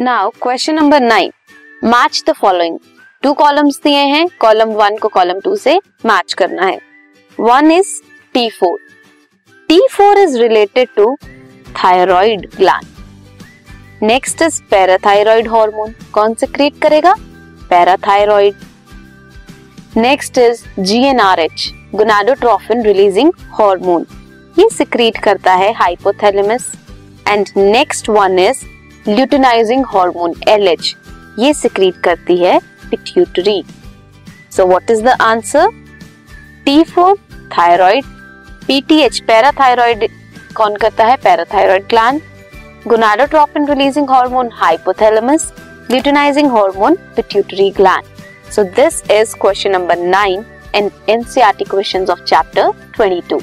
Now question number 9, match the following. Two columns दिए हैं, column 1 को कॉलम 2 से मैच करना है। One is T4। T4 is related to thyroid gland. Next is parathyroid hormone, कौन से क्रिएट करेगा? Parathyroid. Next is GnRH, gonadotrophin releasing hormone, ये सिक्रीट करता है hypothalamus. And next one is luteinizing hormone LH, ये secrete करती है pituitary. So what is the answer? T4 thyroid, PTH parathyroid कौन करता है? Parathyroid gland, gonadotrophin releasing hormone hypothalamus, luteinizing hormone pituitary gland. So this is question number 9 in NCERT questions of chapter 22.